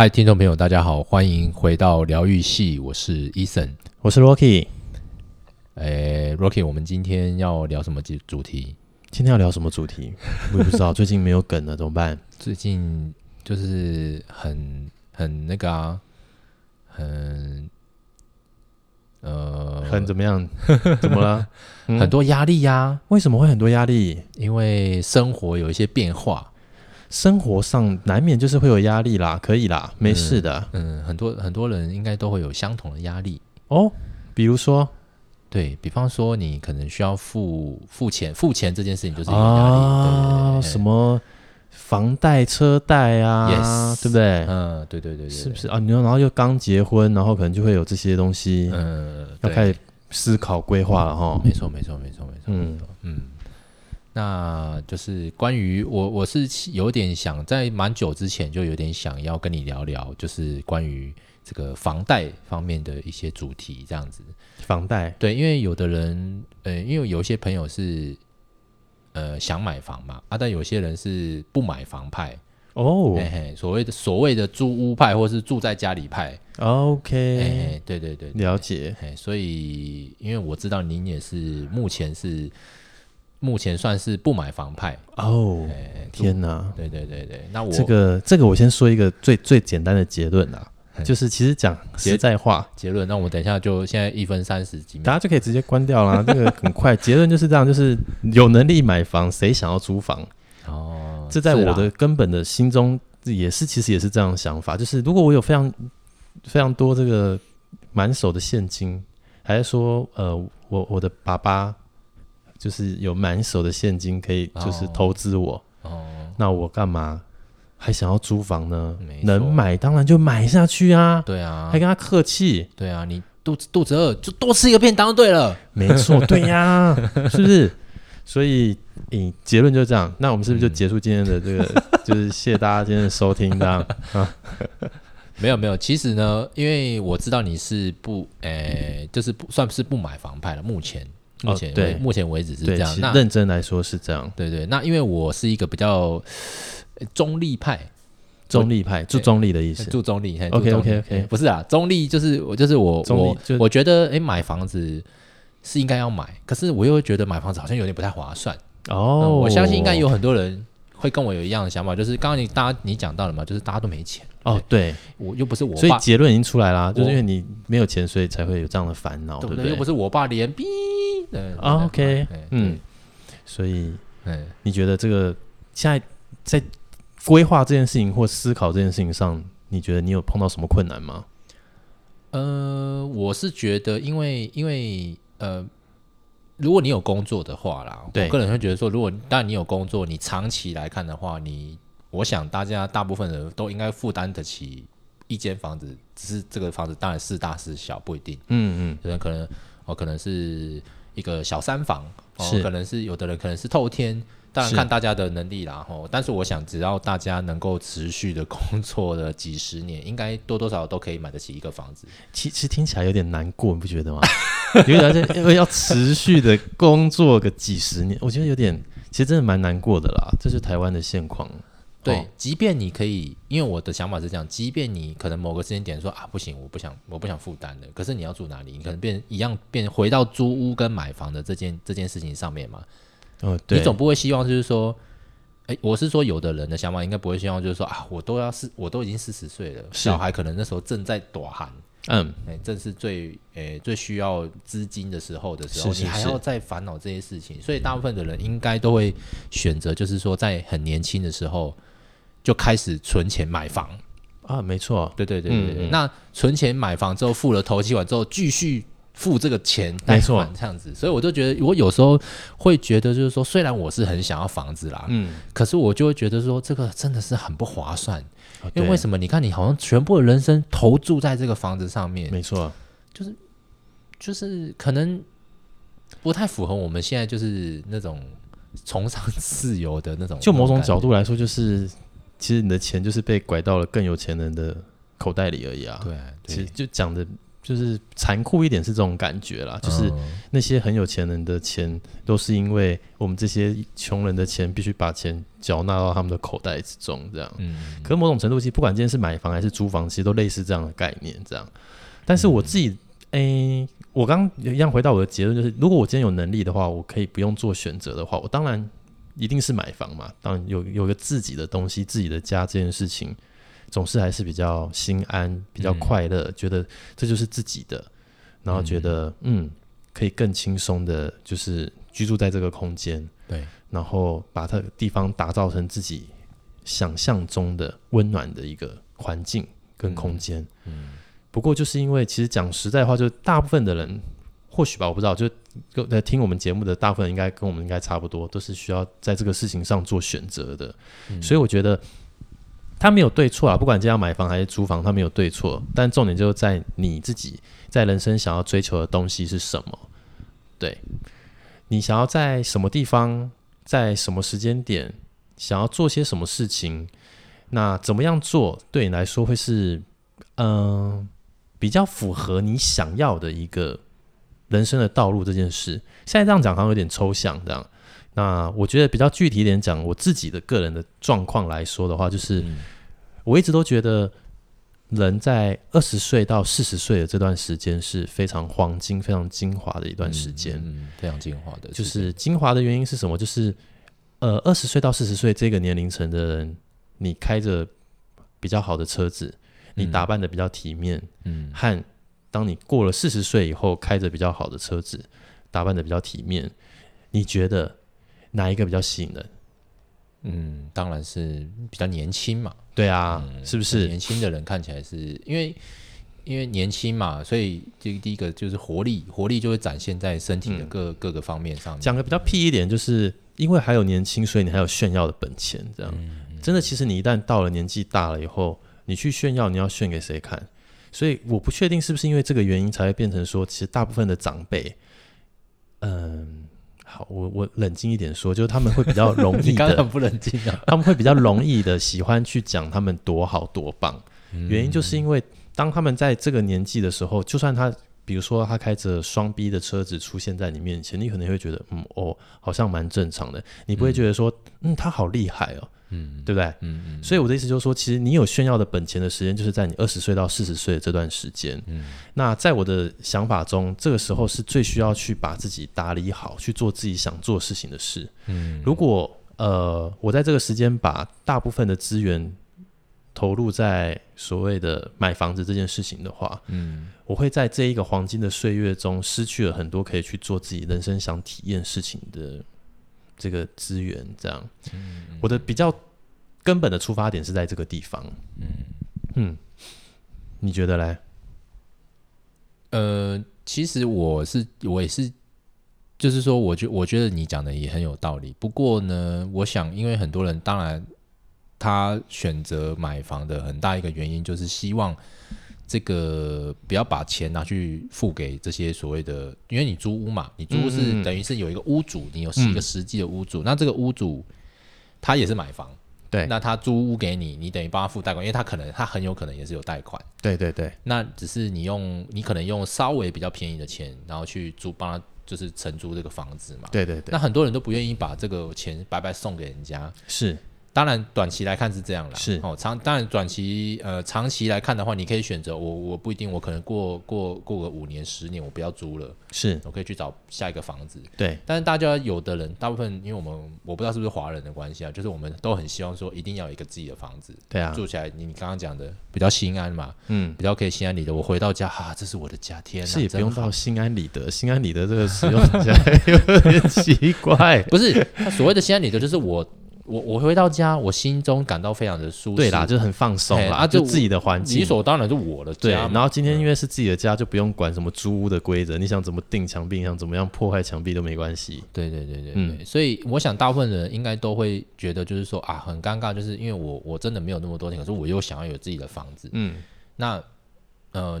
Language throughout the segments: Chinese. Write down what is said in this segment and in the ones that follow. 嗨，听众朋友，大家好，欢迎回到疗愈系，我是 Eason， 我是 Rocky。Rocky， 我们今天要聊什么主题？今天要聊什么主题？我也不知道，最近没有梗了，怎么办？最近就是很那个啊，很怎么样？怎么了？很多压力啊？为什么会很多压力？因为生活有一些变化。生活上难免就是会有压力啦，可以啦，没事的。很多人应该都会有相同的压力哦。比如说，对，比方说你可能需要付钱这件事情就是一个压力啊，什么房贷、车贷啊， yes, 对不对？嗯，对对 对, 对，是不是啊？然后又刚结婚，然后可能就会有这些东西，要开始思考规划了哈。没错，那就是关于我是有点想在蛮久之前就有点想要跟你聊聊，就是关于这个房贷方面的一些主题这样子。房贷，对，因为有的人，因为有些朋友是想买房嘛，啊，但有些人是不买房派哦，所谓的租屋派或是住在家里派。OK， 对，了解。所以因为我知道您也是目前算是不买房派哦，天哪！对，那我这个我先说一个最最简单的结论啦，就是其实讲实在话，结论。那我们等一下就现在1分30几秒，大家就可以直接关掉啦，这个很快。结论就是这样，就是有能力买房，谁想要租房？哦，这在我的根本的心中也是，其实也是这样的想法，就是如果我有非常非常多这个满手的现金，还是说我的爸爸。就是有满手的现金可以就是投资我那我干嘛还想要租房呢？能买当然就买下去啊，对啊，还跟他客气，对啊，你肚子饿就多吃一个便当就对了，没错，对呀、啊，是不是？所以结论就这样，那我们是不是就结束今天的这个就是谢谢大家今天的收听这样啊没有，其实呢，因为我知道你是就是算是不买房派了，目前对，目前为止是这样。那认真来说是这样。对，那因为我是一个比较中立派，住中立的意思。住中立 ，OK， 不是啊，中立就是我觉得买房子是应该要买，可是我又会觉得买房子好像有点不太划算哦。我相信应该有很多人会跟我有一样的想法，就是刚刚你讲到了嘛，就是大家都没钱哦。对，我又不是我爸，所以结论已经出来啦，就是因为你没有钱，所以才会有这样的烦恼，对不对？又不是我爸连逼。OK， 所以你觉得这个现在规划这件事情或思考这件事情上，你觉得你有碰到什么困难吗？我是觉得因为如果你有工作的话啦，我个人会觉得说，如果当然你有工作，你长期来看的话，我想大部分人都应该负担得起一间房子，只是这个房子当然是大是小不一定，可能是一个小三房，可能是有的人可能是透天，当然看大家的能力啦。但是我想，只要大家能够持续的工作了几十年，应该多多少少都可以买得起一个房子。其实听起来有点难过，你不觉得吗？因为要持续的工作个几十年，我觉得有点，其实真的蛮难过的啦。这是台湾的现况。对，即便你可以，因为我的想法是这样，即便你可能某个时间点说啊不行，我不想负担了，可是你要住哪里？你可能一样变回到租屋跟买房的这件事情上面嘛。对，你总不会希望就是说，我是说有的人的想法应该不会希望就是说啊，我都已经40岁了，小孩可能那时候正在躲寒，正是最需要资金的时候，你还要再烦恼这些事情，所以大部分的人应该都会选择就是说在很年轻的时候。就开始存钱买房啊，没错，对。那存钱买房之后，付了头期款之后，继续付这个钱贷款这样子，所以我就觉得，我有时候会觉得，就是说，虽然我是很想要房子啦，可是我就会觉得说，这个真的是很不划算，因为为什么？你看，你好像全部的人生投注在这个房子上面，没错，就是可能不太符合我们现在就是那种崇尚自由的那种，就某种角度来说，就是。其实你的钱就是被拐到了更有钱人的口袋里而已啊。对，其实就讲的就是残酷一点是这种感觉啦，就是那些很有钱人的钱都是因为我们这些穷人的钱必须把钱缴纳到他们的口袋之中这样。可是某种程度其实不管今天是买房还是租房，其实都类似这样的概念这样。但是我自己我刚一样回到我的结论，就是如果我今天有能力的话，我可以不用做选择的话，我当然一定是买房嘛，当然有一个自己的东西自己的家这件事情总是还是比较心安比较快乐，觉得这就是自己的，然后觉得可以更轻松的就是居住在这个空间，对，然后把它地方打造成自己想象中的温暖的一个环境跟空间。不过就是因为其实讲实在话，就大部分的人或许吧，我不知道，就听我们节目的大部分人应该跟我们应该差不多，都是需要在这个事情上做选择的。所以我觉得他没有对错啊，不管今天要买房还是租房，他没有对错，但重点就是在你自己在人生想要追求的东西是什么。对，你想要在什么地方，在什么时间点，想要做些什么事情，那怎么样做对你来说会是比较符合你想要的一个人生的道路这件事。现在这样讲好像有点抽象这样，那我觉得比较具体一点讲我自己的个人的状况来说的话，就是我一直都觉得人在20岁到40岁的这段时间是非常黄金非常精华的一段时间，非常精华的，就是精华的原因是什么，就是20岁到40岁这个年龄层的人，你开着比较好的车子，你打扮的比较体面，和当你过了40岁以后开着比较好的车子打扮的比较体面，你觉得哪一个比较吸引人？当然是比较年轻嘛。对啊，是不是年轻的人看起来是因为年轻嘛，所以第一个就是活力就会展现在身体的各个方面上面。讲个比较屁一点，就是因为还有年轻，所以你还有炫耀的本钱这样。真的其实你一旦到了年纪大了以后，你去炫耀，你要炫给谁看？所以我不确定是不是因为这个原因才会变成说，其实大部分的长辈好，我冷静一点说，就是他们会比较容易的，你刚刚不冷静啊，他们会比较容易的喜欢去讲他们多好多棒，原因就是因为当他们在这个年纪的时候，就算他比如说他开着双 B 的车子出现在你面前，你可能会觉得好像蛮正常的，你不会觉得说他好厉害哦，对不对？所以我的意思就是说，其实你有炫耀的本钱的时间就是在你20岁到40岁的这段时间。那在我的想法中，这个时候是最需要去把自己打理好，去做自己想做事情的事。如果我在这个时间把大部分的资源投入在所谓的买房子这件事情的话，我会在这一个黄金的岁月中失去了很多可以去做自己人生想体验事情的这个资源这样。我的比较根本的出发点是在这个地方。你觉得嘞？其实我也是就是说我觉得你讲的也很有道理。不过呢，我想因为很多人当然他选择买房的很大一个原因就是希望这个不要把钱拿去付给这些所谓的，因为你租屋嘛，你租屋是等于是有一个屋主，你有一个实际的屋主，那这个屋主他也是买房，对，那他租屋给你，你等于帮他付贷款，因为他很有可能也是有贷款，对对对，那只是你可能用稍微比较便宜的钱，然后去租帮他。就是承租这个房子嘛，对对对，那很多人都不愿意把这个钱白白送给人家，是。当然短期来看是这样啦，是当然短期长期来看的话，你可以选择我不一定，我可能过个5年10年我不要租了，是我可以去找下一个房子，对。但是大家有的人大部分因为我不知道是不是华人的关系啊，就是我们都很希望说一定要有一个自己的房子，对啊，住起来你刚刚讲的比较心安嘛，比较可以心安理得，我回到家这是我的家，天啊，是也不用到心安理得，心安理得这个使用起来有点奇怪不是所谓的心安理得就是我回到家，我心中感到非常的舒适，对啦，就是很放松啦，就自己的环境理所当然就我的家，对。然后今天因为是自己的家，就不用管什么租屋的规则，你想怎么定墙壁，你想怎么样破坏墙壁都没关系，对对对 对, 对、所以我想大部分人应该都会觉得就是说很尴尬，就是因为我真的没有那么多钱，可是我又想要有自己的房子。那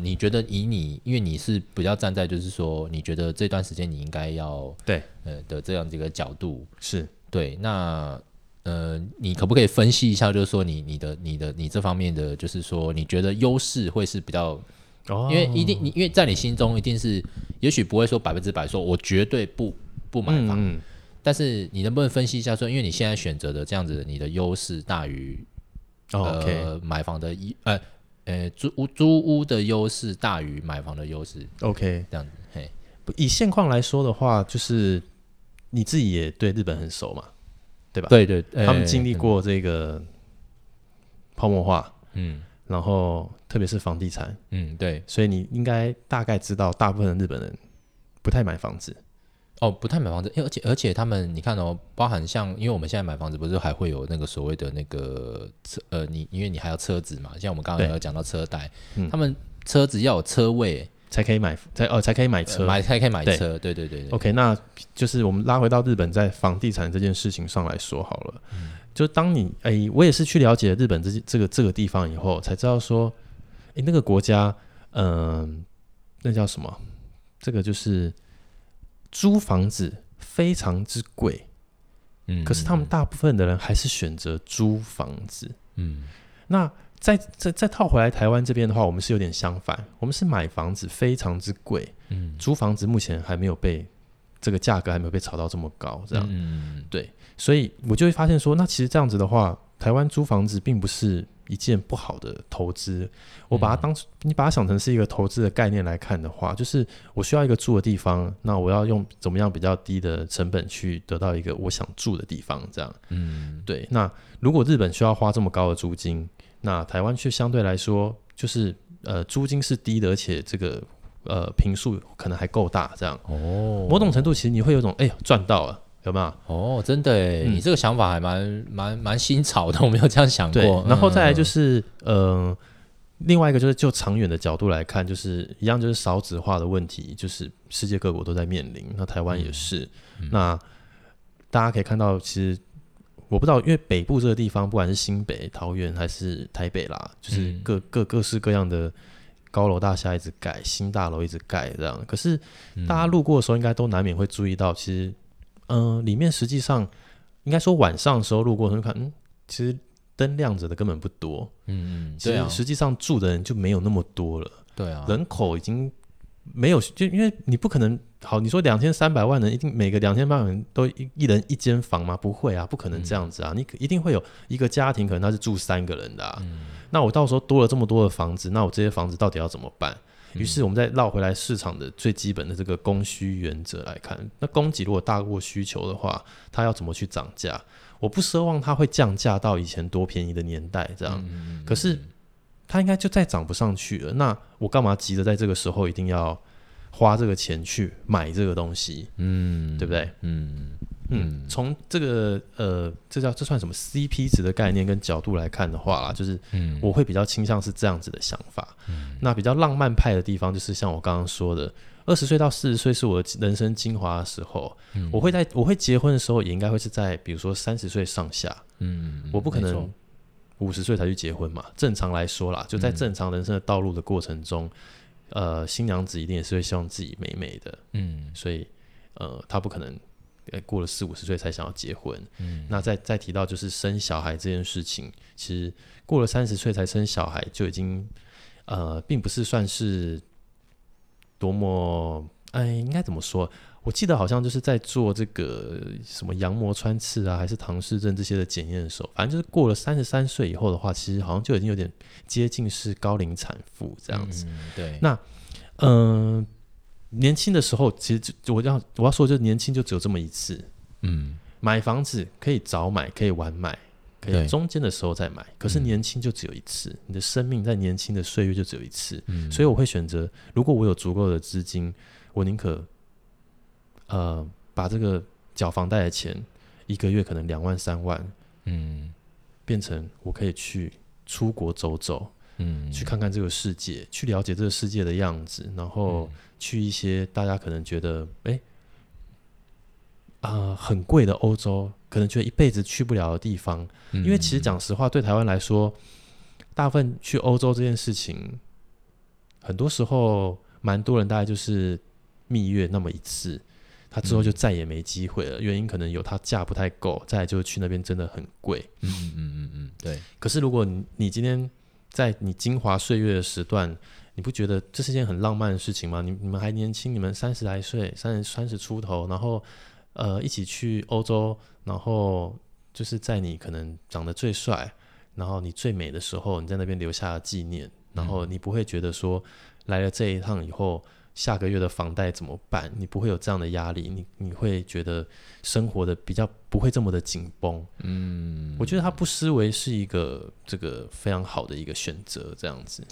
你觉得因为你是比较站在就是说你觉得这段时间你应该要对的这样的一个角度，是对。那你可不可以分析一下，就是说你这方面的，就是说你觉得优势会是比较哦，因为一定你因为在你心中一定是，也许不会说100%说我绝对不买房，嗯嗯，但是你能不能分析一下说，因为你现在选择的这样子，你的优势大于，哦 okay，买房的租屋的优势大于买房的优势 ，OK， 这样子。嘿，以现况来说的话，就是你自己也对日本很熟嘛，对吧？对对，他们经历过这个泡沫化，嗯，然后特别是房地产，嗯，对，所以你应该大概知道，大部分的日本人不太买房子。哦，不太买房子，而且他们你看哦，包含像因为我们现在买房子不是还会有那个所谓的那个你因为你还要车子嘛，像我们刚刚有讲到车贷，嗯，他们车子要有车位才可以买才可以买车，才可以买车，对对 对。OK， 那就是我们拉回到日本在房地产这件事情上来说好了，嗯，就当你我也是去了解日本这个地方以后，才知道说，那个国家那叫什么？这个就是。租房子非常之贵，嗯，可是他们大部分的人还是选择租房子，嗯，那再套回来台湾这边的话，我们是有点相反，我们是买房子非常之贵，嗯，租房子目前还没有被这个价格还没有被炒到这么高，这样，嗯，对，所以我就会发现说，那其实这样子的话，台湾租房子并不是一件不好的投资，我把它当成，你把它想成是一个投资的概念来看的话，就是我需要一个住的地方，那我要用怎么样比较低的成本去得到一个我想住的地方，这样，嗯，对。那如果日本需要花这么高的租金，那台湾却相对来说就是租金是低的，而且这个坪数可能还够大，这样。哦，某种程度其实你会有种赚到了。有没有？哦，真的耶，你这个想法还蛮新潮的，我没有这样想过。对，然后再来就是，另外一个就是就长远的角度来看，就是一样就是少子化的问题，就是世界各国都在面临，那台湾也是。那大家可以看到，其实我不知道，因为北部这个地方，不管是新北、桃园还是台北啦，就是各式各样的高楼大厦一直盖，新大楼一直盖这样。可是大家路过的时候，应该都难免会注意到，其实。里面实际上应该说晚上的时候路过就看，其实灯亮着的根本不多，嗯，对啊，其实实际上住的人就没有那么多了，对啊，人口已经没有，就因为你不可能，好，你说2300万人一定每个2300万人都一人一间房吗？不会啊，不可能这样子啊，你一定会有一个家庭可能他是住3个人的啊，那我到时候多了这么多的房子，那我这些房子到底要怎么办？于是我们再绕回来市场的最基本的这个供需原则来看，那供给如果大过需求的话，它要怎么去涨价？我不奢望它会降价到以前多便宜的年代这样，可是它应该就再涨不上去了。那我干嘛急着在这个时候一定要花这个钱去买这个东西？嗯，对不对？嗯，从这个这算什么 CP 值的概念跟角度来看的话啦，就是我会比较倾向是这样子的想法。那比较浪漫派的地方就是像我刚刚说的，20岁到40岁是我的人生精华的时候，我会结婚的时候也应该会是在比如说30岁上下，我不可能50岁才去结婚嘛，正常来说啦，就在正常人生的道路的过程中，新娘子一定也是会希望自己美美的，所以她不可能。过了40、50岁才想要结婚，那再提到就是生小孩这件事情，其实过了30岁才生小孩就已经并不是算是多么应该怎么说？我记得好像就是在做这个什么羊膜穿刺啊，还是唐氏症这些的检验的时候，反正就是过了33岁以后的话，其实好像就已经有点接近是高龄产妇这样子。对，那年轻的时候，其实我要说，就是年轻就只有这么一次。买房子可以早买，可以晚买，可以中间的时候再买。可是年轻就只有一次，你的生命在年轻的岁月就只有一次。所以我会选择，如果我有足够的资金，我宁可把这个缴房贷的钱，一个月可能2万3万，变成我可以去出国走走。去看看这个世界，去了解这个世界的样子，然后去一些大家可能觉得很贵的欧洲，可能觉得一辈子去不了的地方。因为其实讲实话，对台湾来说，大部分去欧洲这件事情，很多时候蛮多人大概就是蜜月那么一次，他之后就再也没机会了。原因可能有他价不太够，再来就是去那边真的很贵。对。可是如果你今天在你精华岁月的时段，你不觉得这是件很浪漫的事情吗？你们还年轻，你们30来岁，30出头，然后一起去欧洲，然后就是在你可能长得最帅，然后你最美的时候，你在那边留下纪念，然后你不会觉得说来了这一趟以后下个月的房贷怎么办，你不会有这样的压力，你会觉得生活的比较不会这么的紧绷。嗯，我觉得它不失为是一个这个非常好的一个选择，这样子。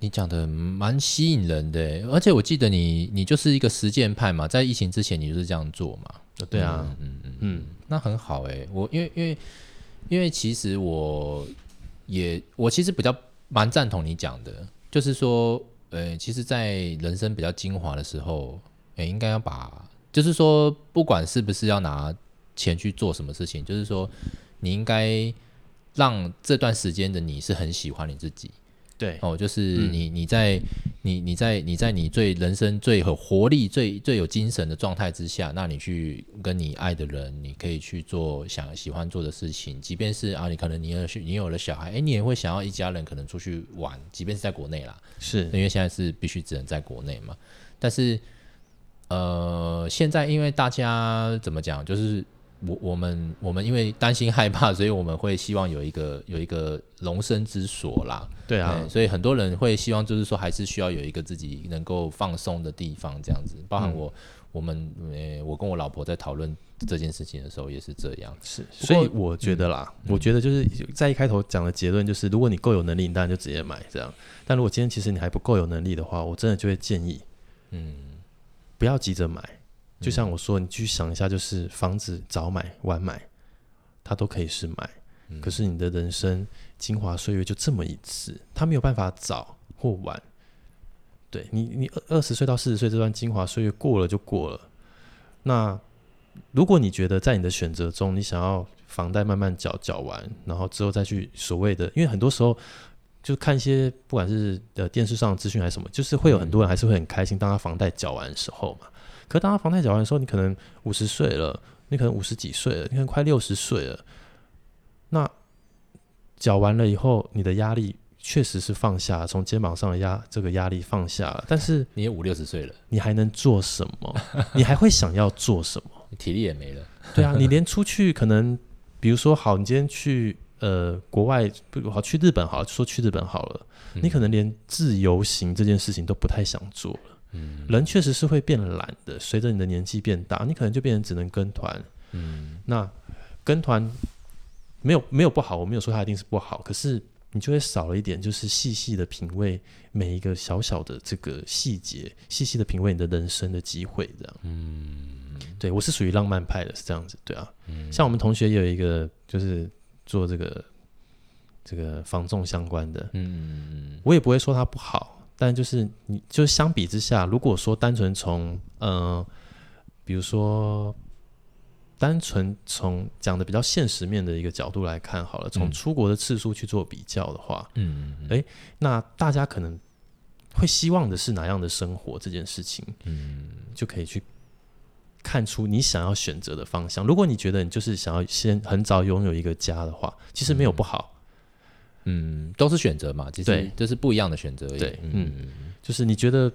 你讲的蛮吸引人的，而且我记得你就是一个实践派嘛，在疫情之前你就是这样做嘛。对啊，嗯，那很好哎。我因为其实我其实比较蛮赞同你讲的，就是说。其实在人生比较精华的时候，应该要把，就是说不管是不是要拿钱去做什么事情，就是说你应该让这段时间的你是很喜欢你自己。对哦，就是你在你最人生最有活力、最有精神的状态之下，那你去跟你爱的人，你可以去做喜欢做的事情，即便是啊，你可能你有了小孩，你也会想要一家人可能出去玩，即便是在国内啦，是因为现在是必须只能在国内嘛。但是现在因为大家怎么讲，就是我们因为担心害怕，所以我们会希望有一个容身之所啦。对啊，所以很多人会希望就是说还是需要有一个自己能够放松的地方，这样子。包含我跟我老婆在讨论这件事情的时候也是这样。是，所以我觉得啦，我觉得就是在一开头讲的结论就是，如果你够有能力，你当然就直接买这样。但如果今天其实你还不够有能力的话，我真的就会建议，不要急着买。就像我说，你去想一下，就是房子早买晚买它都可以是买，可是你的人生精华岁月就这么一次，它没有办法早或晚。对，你20岁到40岁这段精华岁月过了就过了。那如果你觉得在你的选择中，你想要房贷慢慢缴完，然后之后再去所谓的，因为很多时候就看一些不管是电视上的资讯还是什么，就是会有很多人还是会很开心当他房贷缴完的时候嘛。可当他房贷缴完的时候，你可能50岁了，你可能50几岁了，你可能快60岁了。那缴完了以后，你的压力确实是放下，从肩膀上的压力放下了。但是你也50、60岁了，你还能做什么？你还会想要做什么？体力也没了。对啊，你连出去可能，比如说好，你今天去国外，好去日本好了，就说去日本好了，你可能连自由行这件事情都不太想做了。人确实是会变懒的，随着你的年纪变大，你可能就变成只能跟团。那跟团没有不好，我没有说它一定是不好，可是你就会少了一点，就是细细的品味每一个小小的这个细节，细细的品味你的人生的机会，这样。对，我是属于浪漫派的，是这样子。对啊，像我们同学也有一个就是做这个房仲相关的，我也不会说它不好。但就是你就相比之下，如果说单纯从比如说单纯从讲的比较现实面的一个角度来看好了，从出国的次数去做比较的话，那大家可能会希望的是哪样的生活这件事情，就可以去看出你想要选择的方向。如果你觉得你就是想要先很早拥有一个家的话，其实没有不好。都是选择嘛，其实就是不一样的选择而已。对，就是你觉得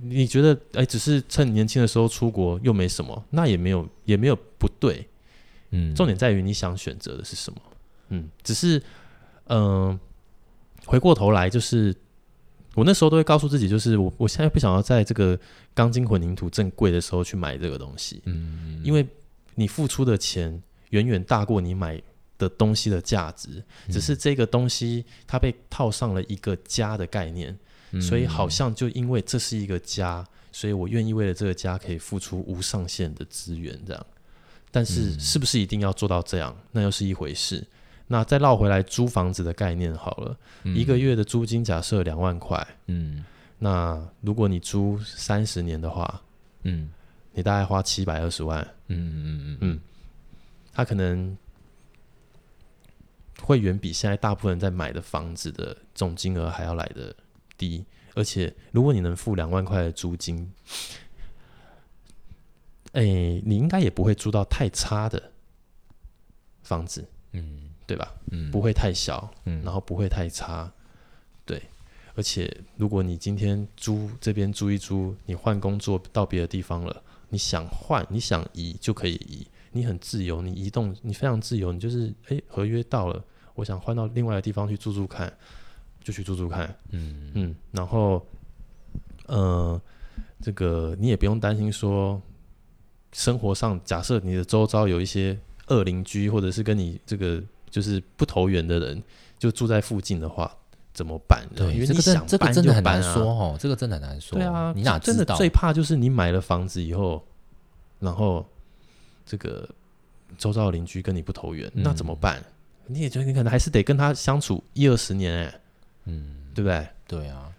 你觉得只是趁年轻的时候出国又没什么，那也没有不对。重点在于你想选择的是什么。只是回过头来，就是我那时候都会告诉自己，就是我现在不想要在这个钢筋混凝土正贵的时候去买这个东西，因为你付出的钱远远大过你买的东西的价值，只是这个东西它被套上了一个家的概念，所以好像就因为这是一个家，所以我愿意为了这个家可以付出无上限的资源，这样。但是是不是一定要做到这样，那又是一回事。那再绕回来租房子的概念好了，一个月的租金假设2万块，那如果你租30年的话，你大概花720万，它可能会远比现在大部分人在买的房子的总金额还要来的低。而且如果你能付2万块的租金，你应该也不会租到太差的房子，对吧？不会太小，然后不会太差。对，而且如果你今天租这边租一租，你换工作到别的地方了，你想换你想移就可以移，你很自由，你移动你非常自由，你就是合约到了，我想换到另外的地方去住住看就去住住看。嗯嗯，然后这个你也不用担心说生活上，假设你的周遭有一些恶邻居或者是跟你这个就是不投缘的人就住在附近的话怎么办？对，因为你想搬就搬啊，这个真的很难说哦，这个真的很难说。对啊，你哪知道？真的最怕就是你买了房子以后，然后这个周遭的邻居跟你不投缘，那怎么办？你也觉得你可能还是得跟他相处10-20年对不对？对啊，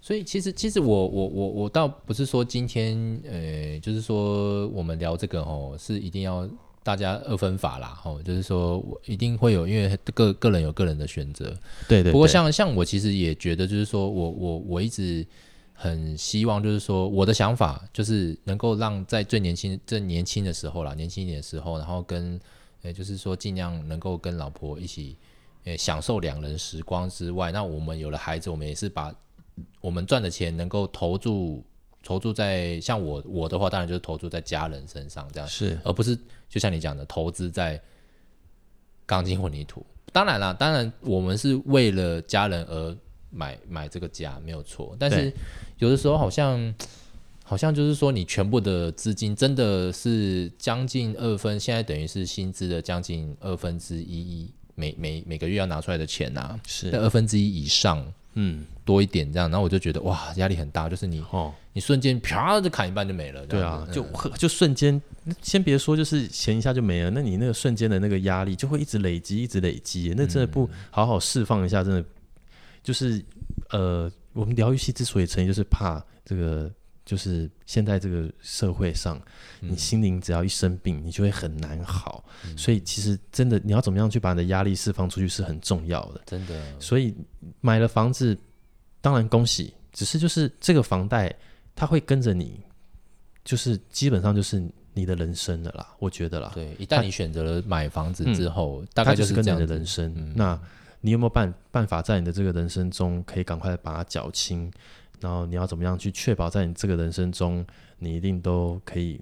所以其实我倒不是说今天就是说我们聊这个哦，是一定要大家二分法啦，哦，就是说我一定会有，因为个人有个人的选择，对对对。不过像我其实也觉得，就是说我一直很希望，就是说我的想法就是能够让在最年轻的时候啦，年轻一点的时候，然后跟就是说尽量能够跟老婆一起享受两人时光之外，那我们有了孩子，我们也是把我们赚的钱能够投注在，像我的话当然就是投注在家人身上这样，是而不是就像你讲的投资在钢筋混凝土。当然我们是为了家人而买这个家没有错，但是有的时候好像就是说你全部的资金真的是将近2分，现在等于是薪资的将近1/2，每个月要拿出来的钱啊，是1/2以上多一点这样，然后我就觉得哇压力很大，就是你瞬间啪就砍一半就没了。对啊，就瞬间，先别说就是闲一下就没了，那你那个瞬间的那个压力就会一直累积，那真的不好好释放一下，真的就是我们疗愈系之所以成立，就是怕这个就是现在这个社会上你心灵只要一生病你就会很难好，所以其实真的你要怎么样去把你的压力释放出去是很重要的，真的。所以买了房子当然恭喜，只是就是这个房贷它会跟着你，就是基本上就是你的人生了啦，我觉得啦。对，一旦你选择了买房子之后大概就是这样，它就是跟你的人生那你有没有办法在你的这个人生中可以赶快把它缴清，然后你要怎么样去确保在你这个人生中你一定都可以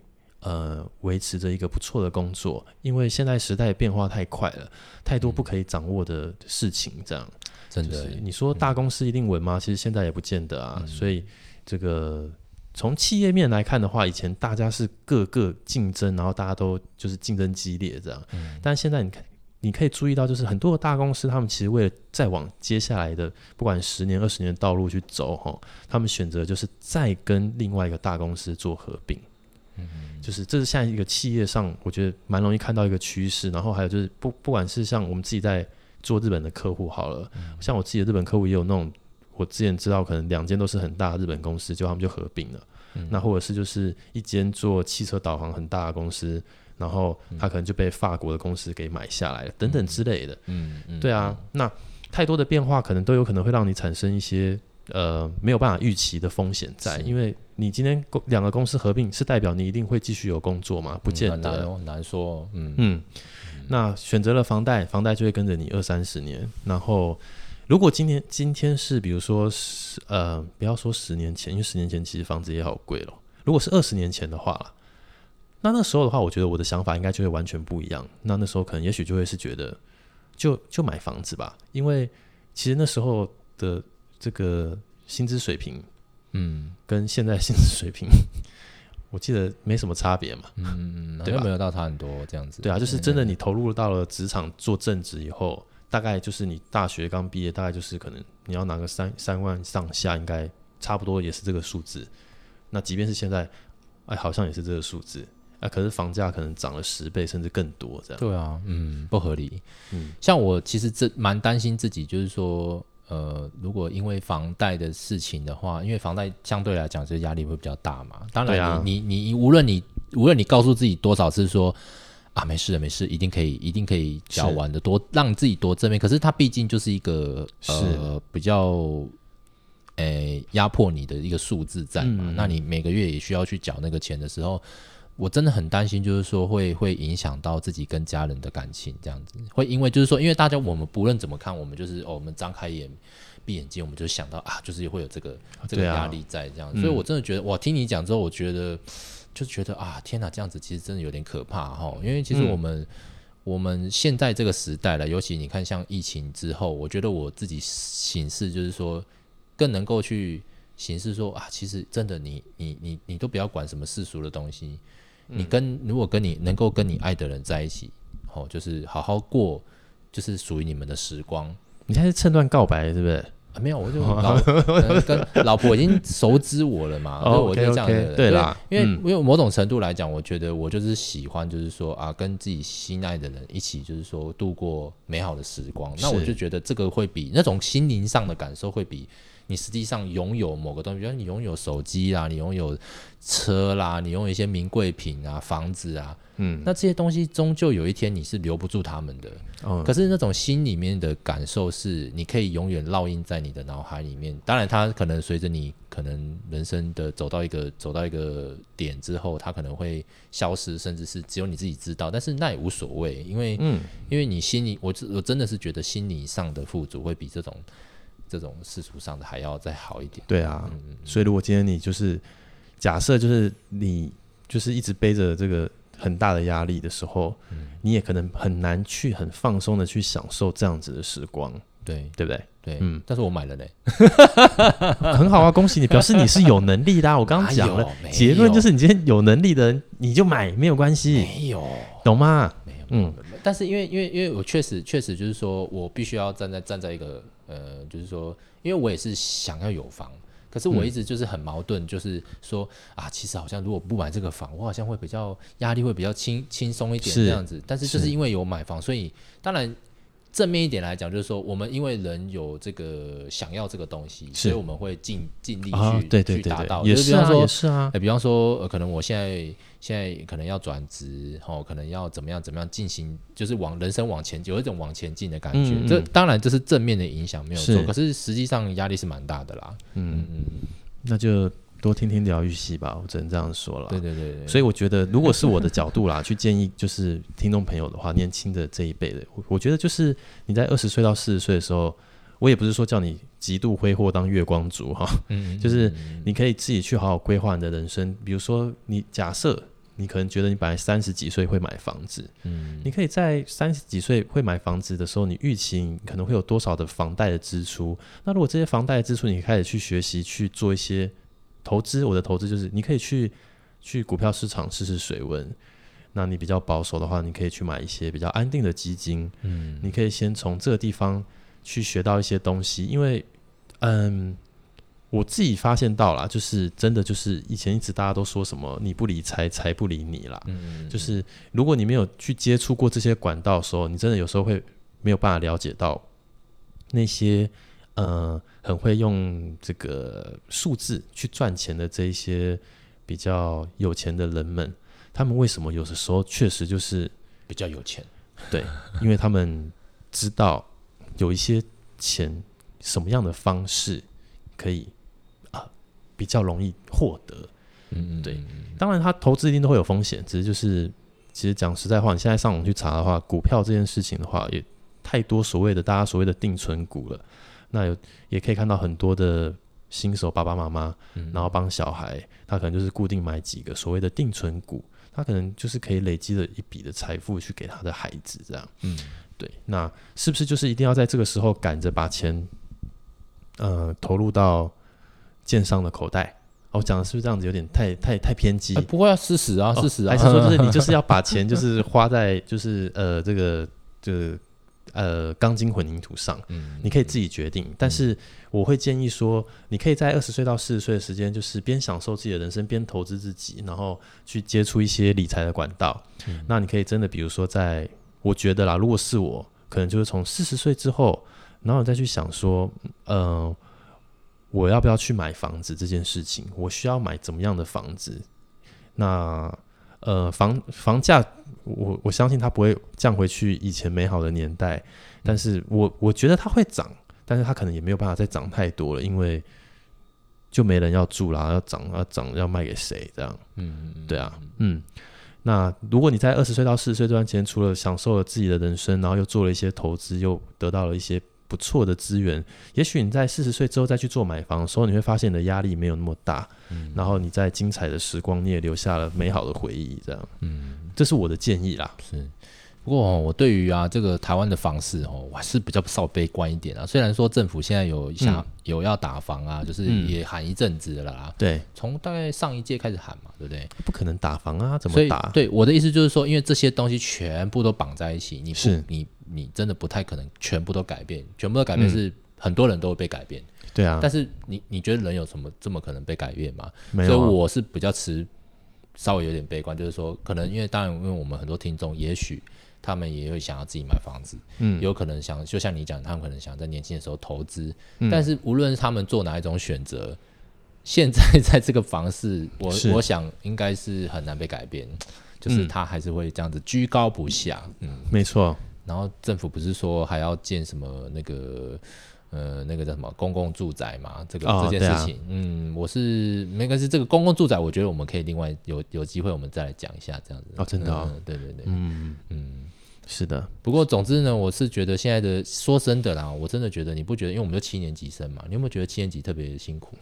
维持着一个不错的工作，因为现在时代变化太快了，太多不可以掌握的事情这样，真的，就是你说大公司一定稳吗？其实现在也不见得啊，所以这个从企业面来看的话，以前大家是各个竞争，然后大家都就是竞争激烈这样，但现在你可以注意到，就是很多的大公司他们其实为了再往接下来的不管10年20年的道路去走他们选择就是再跟另外一个大公司做合并，就是这是现在一个企业上我觉得蛮容易看到一个趋势。然后还有就是不管是像我们自己在做日本的客户好了，像我自己的日本客户也有那种我之前知道可能2间都是很大的日本公司，就他们就合并了，那或者是就是一间做汽车导航很大的公司，然后他可能就被法国的公司给买下来了等等之类的。对啊，那太多的变化可能都有可能会让你产生一些没有办法预期的风险在，因为你今天2个公司合并是代表你一定会继续有工作吗？不见得，很难说。那选择了房贷就会跟着你20-30年，然后如果今天是比如说不要说10年前，因为10年前其实房子也好贵了，如果是20年前的话啦，那时候的话我觉得我的想法应该就会完全不一样，那时候可能也许就会是觉得就买房子吧，因为其实那时候的这个薪资水平跟现在薪资水平我记得没什么差别嘛，对吧？没有到差很多这样子。对啊，就是真的你投入到了职场做正职以后，大概就是你大学刚毕业大概就是可能你要拿个3万上下，应该差不多也是这个数字，那即便是现在好像也是这个数字可是房价可能涨了10倍甚至更多这样。对啊，不合理。像我其实蛮担心自己，就是说如果因为房贷的事情的话，因为房贷相对来讲就是压力会比较大嘛。当然你无论你告诉自己多少次说没事的没事，一定可以缴完的，多让自己多正面，可是它毕竟就是一个比较压迫你的一个数字在嘛，那你每个月也需要去缴那个钱的时候，我真的很担心，就是说会影响到自己跟家人的感情，这样子会因为就是说，因为大家我们不论怎么看，我们就是哦，我们张开眼闭眼睛，我们就想到啊，就是会有这个压力在这样，所以我真的觉得，哇，听你讲之后，我觉得就觉得啊，天哪，这样子其实真的有点可怕哈，因为其实我们现在这个时代了，尤其你看像疫情之后，我觉得我自己省思就是说更能够去。形式说啊，其实真的你都不要管什么世俗的东西，你如果跟你能够跟你爱的人在一起，哦，就是好好过，就是属于你们的时光。你现在是趁乱告白是不是？啊，没有，我就跟老婆已经熟知我了嘛，所以我就这样的人。Okay, okay, 对啦，因为某种程度来讲，我觉得我就是喜欢，就是说啊，跟自己心爱的人一起，就是说度过美好的时光。那我就觉得这个会比那种心灵上的感受会比。你实际上拥有某个东西，比如你拥有手机啦，你拥有车啦，你拥有一些名贵品啊、房子啊，那这些东西终究有一天你是留不住他们的。可是那种心里面的感受是，你可以永远烙印在你的脑海里面。当然，它可能随着你可能人生的走到一个点之后，它可能会消失，甚至是只有你自己知道。但是那也无所谓，因为你心里，我真的是觉得心理上的富足会比这种世俗上的还要再好一点。对啊，所以如果今天你就是假设就是你就是一直背着这个很大的压力的时候，你也可能很难去很放松的去享受这样子的时光。对，对不对？对，但是我买了嘞，很好啊，恭喜你，表示你是有能力的啊。我刚刚讲了，结论就是你今天有能力的人你就买，没有关系，没有，懂吗？没有，但是因为我确实就是说我必须要站在一个。就是说，因为我也是想要有房，可是我一直就是很矛盾，就是说啊，其实好像如果不买这个房，我好像会比较压力会比较轻松一点这样子。但是就是因为有买房，所以当然正面一点来讲，就是说我们因为人有这个想要这个东西，所以我们会尽力去达到。也是啊，也是啊。比方说，可能我现在可能要转职，可能要怎么样进行，就是往人生往前，有一种往前进的感觉。这当然这是正面的影响，没有错。可是实际上压力是蛮大的啦。那就多听听疗愈系吧，我只能这样说了。对。所以我觉得，如果是我的角度啦，去建议就是听众朋友的话，年轻的这一辈的，我觉得就是你在20岁到40岁的时候。我也不是说叫你极度挥霍当月光族哈，就是你可以自己去好好规划你的人生。比如说，你假设你可能觉得你本来30几岁会买房子，你可以在30几岁会买房子的时候，你预期你可能会有多少的房贷的支出。那如果这些房贷的支出，你开始去学习去做一些投资。我的投资就是你可以去股票市场试试水温。那你比较保守的话，你可以去买一些比较安定的基金。你可以先从这个地方。去学到一些东西，因为我自己发现到啦，就是真的就是以前一直大家都说什么你不理财，财不理你啦，就是如果你没有去接触过这些管道的时候，你真的有时候会没有办法了解到那些很会用这个数字去赚钱的这一些比较有钱的人们，他们为什么有的时候确实就是比较有钱，对，因为他们知道有一些钱什么样的方式可以比较容易获得。对，当然他投资一定都会有风险，只是就是其实讲实在话，你现在上网去查的话，股票这件事情的话也太多所谓的大家所谓的定存股了。那也可以看到很多的新手爸爸妈妈，然后帮小孩，他可能就是固定买几个所谓的定存股，他可能就是可以累积了一笔的财富去给他的孩子这样。对，那是不是就是一定要在这个时候赶着把钱投入到建商的口袋？我讲的是不是这样子有点太偏激？不会啊，事实啊。还是说就是你就是要把钱就是花在就是钢筋混凝土上，你可以自己决定。但是我会建议说，你可以在20岁到40岁的时间，就是边享受自己的人生，边投资自己，然后去接触一些理财的管道。那你可以真的比如说在我觉得啦，如果是我，可能就是从40岁之后，然后再去想说，我要不要去买房子这件事情？我需要买怎么样的房子？那房价，我相信它不会降回去以前美好的年代，但是我觉得它会涨，但是它可能也没有办法再涨太多了，因为就没人要住啦，要涨要卖给谁这样。嗯，对啊，嗯。那如果你在20岁到40岁这段期间，除了享受了自己的人生，然后又做了一些投资，又得到了一些不错的资源，也许你在40岁之后再去做买房的时候，你会发现你的压力没有那么大，然后你在精彩的时光你也留下了美好的回忆这样。嗯，这是我的建议啦。是，不过、我对于这个台湾的房市我还是比较少悲观一点啊。虽然说政府现在有要打房啊，就是也喊一阵子了啦。对，从大概上一届开始喊嘛，对不对？不可能打房啊，怎么打？对，我的意思就是说，因为这些东西全部都绑在一起，你真的不太可能全部都改变，全部都改变是很多人都会被改变。对啊，但是你觉得人有什么这么可能被改变吗？没有啊，所以我是比较稍微有点悲观，就是说可能因为当然因为我们很多听众也许他们也会想要自己买房子，有可能就像你讲，他们可能想在年轻的时候投资，但是无论他们做哪一种选择，现在在这个房市，我想应该是很难被改变，就是他还是会这样子居高不下。嗯，没错。然后政府不是说还要建什么那个叫什么公共住宅嘛？这件事情，我是没关系。这个公共住宅，我觉得我们可以另外有机会，我们再来讲一下这样子。哦，真的哦，对对对，是的。不过总之呢，我是觉得现在的说真的啦，我真的觉得你不觉得？因为我们就7年级生嘛，你有没有觉得7年级特别辛苦？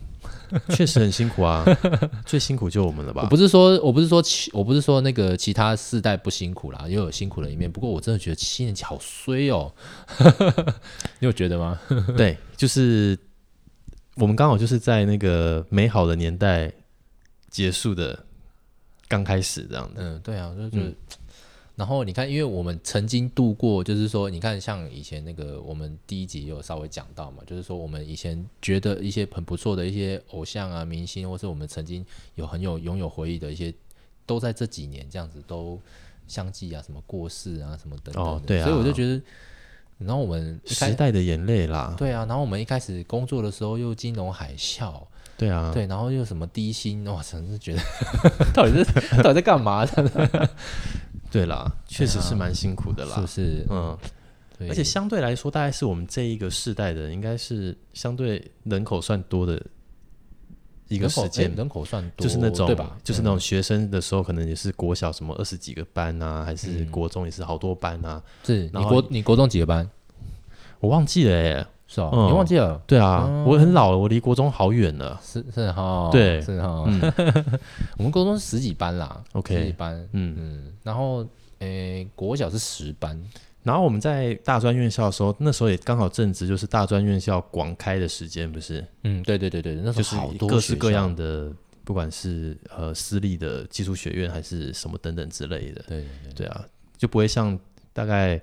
确实很辛苦啊，最辛苦就我们了吧？我不是说那个其他世代不辛苦啦，又有辛苦的一面。不过我真的觉得7年级好衰哦，你有觉得吗？对，就是我们刚好就是在那个美好的年代结束的刚开始这样的。嗯，对啊，就是。然后你看，因为我们曾经度过，就是说你看像以前那个我们第一集也有稍微讲到嘛，就是说我们以前觉得一些很不错的一些偶像啊、明星，或是我们曾经拥有回忆的一些，都在这几年这样子都相继啊什么过世啊什么等等的。哦，对啊。所以我就觉得，然后我们时代的眼泪啦。对啊，然后我们一开始工作的时候又金融海啸。对啊，对，然后又什么低薪，哇，真是觉得到底在干嘛的？对啦，确实是蛮辛苦的啦，是不是？嗯，而且相对来说，大概是我们这一个世代的，应该是相对人口算多的一个时间，人口算多，就是那种对吧？就是那种学生的时候，可能也是国小什么20几个班啊，还是国中也是好多班啊。是，你国中几个班？我忘记了耶。是哦，你忘记了？对啊，我很老了，我离国中好远了。是哈，对，是哈。我们国中是10几班啦 ，OK， 10几班，然后国小是10班，然后我们在大专院校的时候，那时候也刚好正值就是大专院校广开的时间，不是？嗯，对对对对，那时候好多各式各样的，不管是私立的技术学院还是什么等等之类的，对对对，对啊，就不会像大概。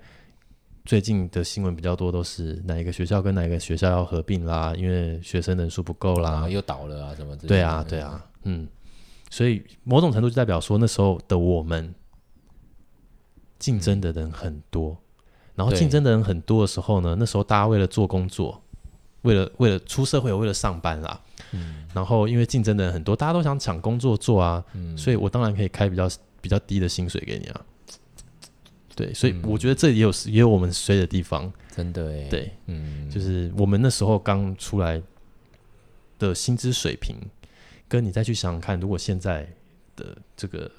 最近的新闻比较多都是哪一个学校跟哪一个学校要合并啦，因为学生人数不够啦，又倒了啊什么之类的。对啊对啊，所以某种程度就代表说那时候的我们竞争的人很多，然后竞争的人很多的时候呢，那时候大家为了做工作，为了出社会，为了上班啦，然后因为竞争的人很多，大家都想抢工作做啊，所以我当然可以开比较低的薪水给你啊。对，所以我觉得这也有我们衰的地方，真的耶。对，就是我们那时候刚出来的薪资水平，跟你再去想想看，如果现在的这个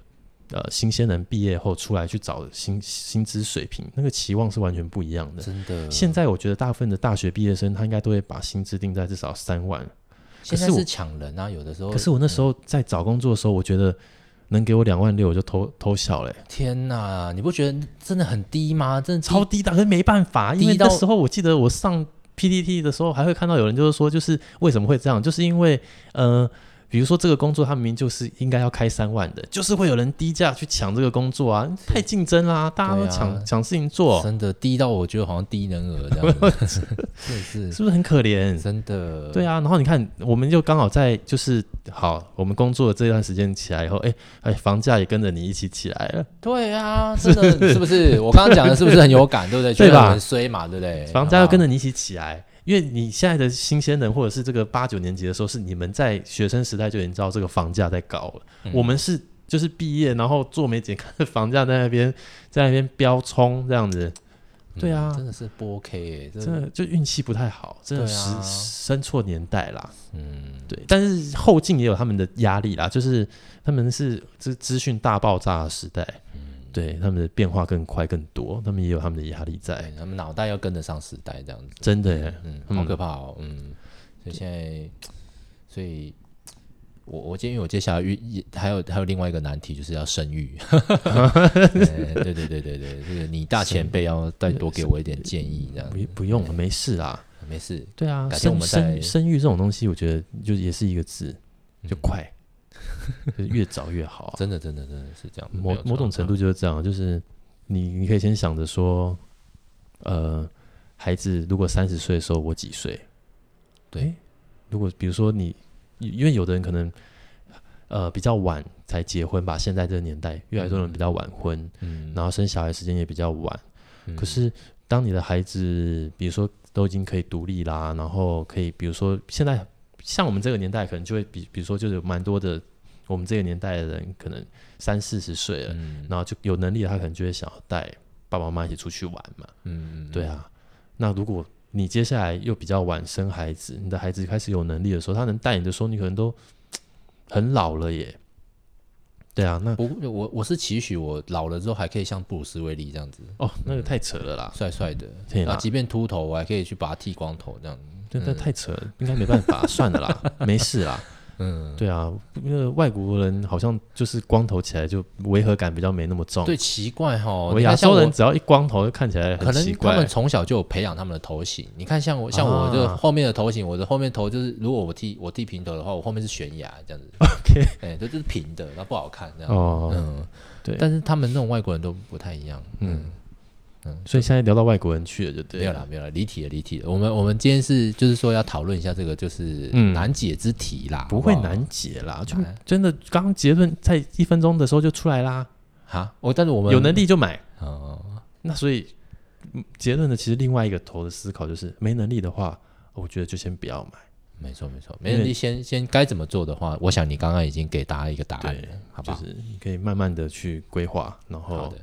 新鲜人毕业后出来去找薪资水平，那个期望是完全不一样的。真的，现在我觉得大部分的大学毕业生，他应该都会把薪资定在至少3万。现在是抢人啊，有的时候。可是我那时候在找工作的时候，我觉得。能给我2万6，我就偷笑了。天哪，你不觉得真的很低吗？真的超低的，可是没办法，因为那时候我记得我上 PTT 的时候，还会看到有人就是说，就是为什么会这样，就是因为比如说这个工作他明明就是应该要开3万的，就是会有人低价去抢这个工作啊，太竞争啦，大家都抢事情做，真的低到我觉得好像低能儿这样子。是不是很可怜？真的。对啊，然后你看我们就刚好在就是好我们工作的这段时间起来以后，房价也跟着你一起起来了。对啊，真的。是不是我刚刚讲的是不是很有感？对不对？对吧？很衰嘛，对不对？房价要跟着你一起起来，因为你现在的新鲜人或者是这个8、9年级的时候，是你们在学生时代就已经知道这个房价在高了，我们是就是毕业然后做没几年，看房价在那边飙冲这样子。对啊，真的是不 OK 欸，真的就运气不太好，真的是生错年代啦。嗯，对，但是后进也有他们的压力啦，就是他们是资讯大爆炸的时代，嗯，对，他们的变化更快更多，他们也有他们的压力在，嗯，他们脑袋要跟得上时代这样子，真的欸，嗯，好可怕哦，嗯，所以现在，所以我因为我接下来还有另外一个难题，就是要生育。对对对对对，这个你大前辈要再多给我一点建议，这样不用了，没事啦，没事。对啊，改天我们再生育这种东西，我觉得就也是一个字，就快，就是越早越好啊。真的真的真的是这样，某种程度就是这样，就是你可以先想着说，孩子如果30岁的时候我几岁？对，如果比如说你。因为有的人可能比较晚才结婚吧，现在这个年代越来越多人比较晚婚，嗯，然后生小孩时间也比较晚，嗯，可是当你的孩子比如说都已经可以独立啦，然后可以比如说现在像我们这个年代可能就会比如说就是蛮多的我们这个年代的人可能30-40岁了，嗯，然后就有能力他可能就会想要带爸爸妈妈一起出去玩嘛，嗯，对啊，那如果你接下来又比较晚生孩子，你的孩子开始有能力的时候，他能带你的时候，你可能都很老了耶。对啊，那我是期许我老了之后还可以像布鲁斯威利这样子。哦，那个太扯了啦，帅帅的，啊，即便秃头，我还可以去把它剃光头这样。对，那太扯了，应该没办法，算了啦，没事啦。嗯，对啊，因为外国人好像就是光头起来就违和感比较没那么重。对，奇怪齁，我亚洲人只要一光头就看起来很奇怪。可能他们从小就有培养他们的头型。你看像我这后面的头型，我的后面头就是如果我剃平头的话，我后面是悬崖这样子。OK， 哎，就是平的，那不好看这样。哦，嗯，对。但是他们那种外国人都不太一样。嗯。所以现在聊到外国人去了就对了，没有啦没有啦，离题了。我们今天是就是说要讨论一下这个就是难解之题啦，不会难解啦，就真的刚结论在1分钟的时候就出来啦。哈，但是我们有能力就买哦。那所以结论的其实另外一个头的思考就是没能力的话，我觉得就先不要买。没错没错，没能力先该怎么做的话，我想你刚刚已经给大家一个答案了，好不好？就是你可以慢慢的去规划，然后好的。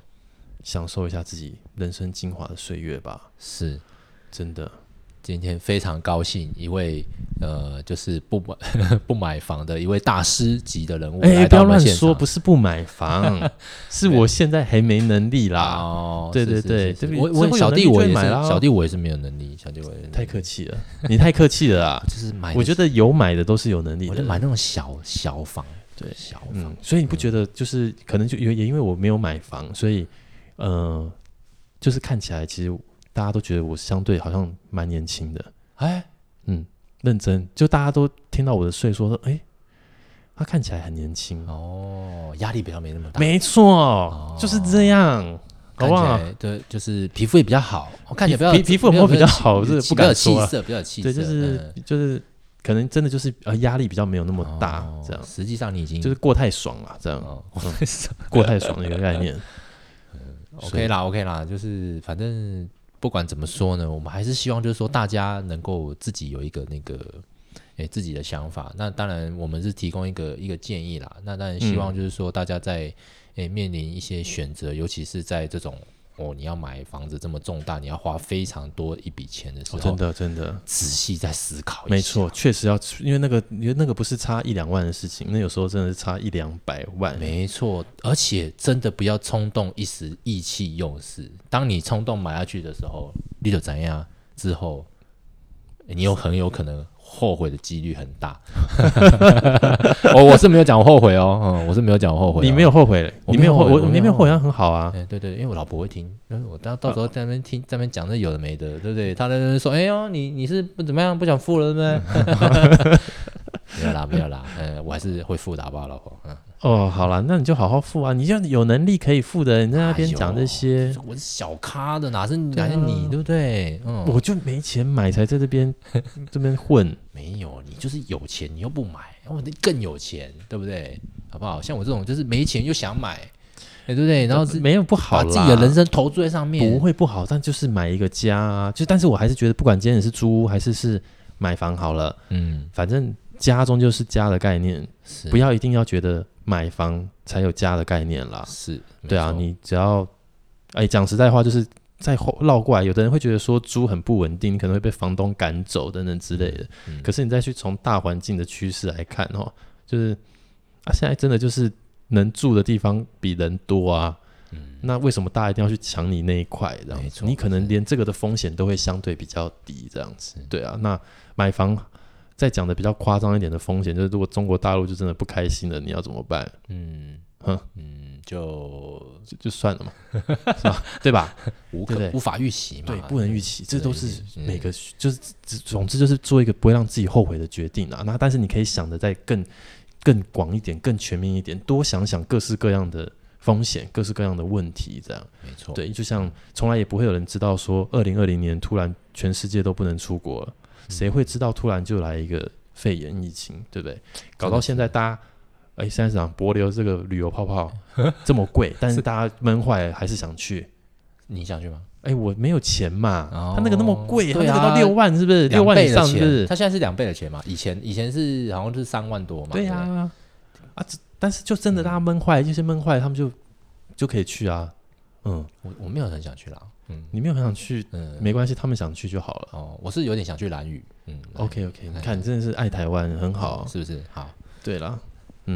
享受一下自己人生精华的岁月吧，是真的。今天非常高兴，一位就是不买房的一位大师级的人物来到我们现场。不要乱说，不是不买房，是我现在还没能力啦。哦，对对对，我小弟我也是没有能力，小弟我也是太客气了，你太客气了啊！就是买，我觉得有买的都是有能力的，我就买那种小房，对小房。所以你不觉得就是可能就也因为我没有买房，所以。就是看起来，其实大家都觉得我相对好像蛮年轻的。哎，嗯，认真，就大家都听到我的岁数说，哎，他看起来很年轻哦，压力比较没那么大。没错，哦，就是这样，好不好？对，就是皮肤也比较好，我看起来皮肤有没有比较好，是不敢说，比较有气色，比较有气色。对，就是可能真的就是压力比较没有那么大，哦，这样。实际上你已经就是过太爽了，这样，哦，过太爽的一个概念。OK 啦，就是反正不管怎么说呢，我们还是希望就是说大家能够自己有一个那个自己的想法。那当然我们是提供一个建议啦。那当然希望就是说大家在面临一些选择，尤其是在这种你要买房子这么重大，你要花非常多一笔钱的时候，真的仔细再思考一下。没错，确实要，因为那个不是差1-2万的事情，那有时候真的是差100-200万。没错，而且真的不要冲动，一时意气用事。当你冲动买下去的时候，你就怎样？之后你又很有可能后悔的几率很大。我是没有讲后悔哦，我是没有讲后悔。你没有后悔，你没有后悔，很好啊。对对，因为我老婆会听，我到时候在那边听，在那边讲这有的没的，对不对？他在那边说，哎呦，你是不怎么样，不想付了，对不对？没有啦，没有啦，我还是会付的，好不好，老婆？哦，好啦，那你就好好付啊！你就有能力可以付的，你在那边讲这些，我是小咖的，哪是你，对不对？我就没钱买，才在这边混。没有，你就是有钱，你又不买，我更有钱，对不对？好不好？像我这种就是没钱又想买，对不对？然后没有不好啦，把自己的人生投注在上面，不会不好，但就是买一个家啊。但是我还是觉得，不管今天你是租屋还是买房好了，反正家中就是家的概念，不要一定要觉得。买房才有家的概念啦，是，对啊，你只要，讲实在话，就是再绕过来，有的人会觉得说租很不稳定，可能会被房东赶走等等之类的。可是你再去从大环境的趋势来看齁，就是啊，现在真的就是能住的地方比人多啊。那为什么大家一定要去抢你那一块？这样子，你可能连这个的风险都会相对比较低，这样子。对啊，那买房再讲的比较夸张一点的风险，就是如果中国大陆就真的不开心了，你要怎么办？就算了嘛，是吧？对吧？无法预期嘛，对，不能预期，这都是每个就是，总之就是做一个不会让自己后悔的决定啊。那但是你可以想的再更广一点，更全面一点，多想想各式各样的风险，各式各样的问题，这样没错。对，就像从来也不会有人知道说2020年突然全世界都不能出国了，谁会知道突然就来一个肺炎疫情，对不对？搞到现在大家现在想帛琉这个旅游泡泡这么贵，但是大家闷坏了还是想去。你想去吗？我没有钱嘛。他那个那么贵，他那个到6万是不是？6万以上是不是？他现在是2倍的钱嘛？以前是好像是3万多嘛。对啊，但是就真的大家闷坏，就是闷坏，他们就可以去啊。我没有很想去啦。你没有很想去，没关系，他们想去就好了。我是有点想去兰屿。OK， 你看你真的是爱台湾，很好，是不是？好，对啦。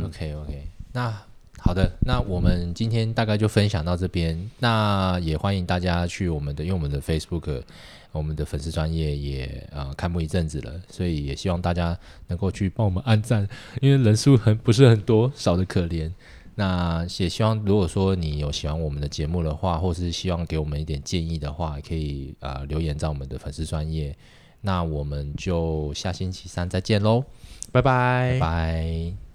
OK， 那好的，那我们今天大概就分享到这边。那也欢迎大家去我们的，因为我们的 Facebook。我们的粉丝专页也开幕一阵子了，所以也希望大家能够去帮我们按赞，因为人数不是很多，少得可怜。那也希望如果说你有喜欢我们的节目的话，或是希望给我们一点建议的话，可以留言在我们的粉丝专页。那我们就下星期3再见咯，拜拜拜拜。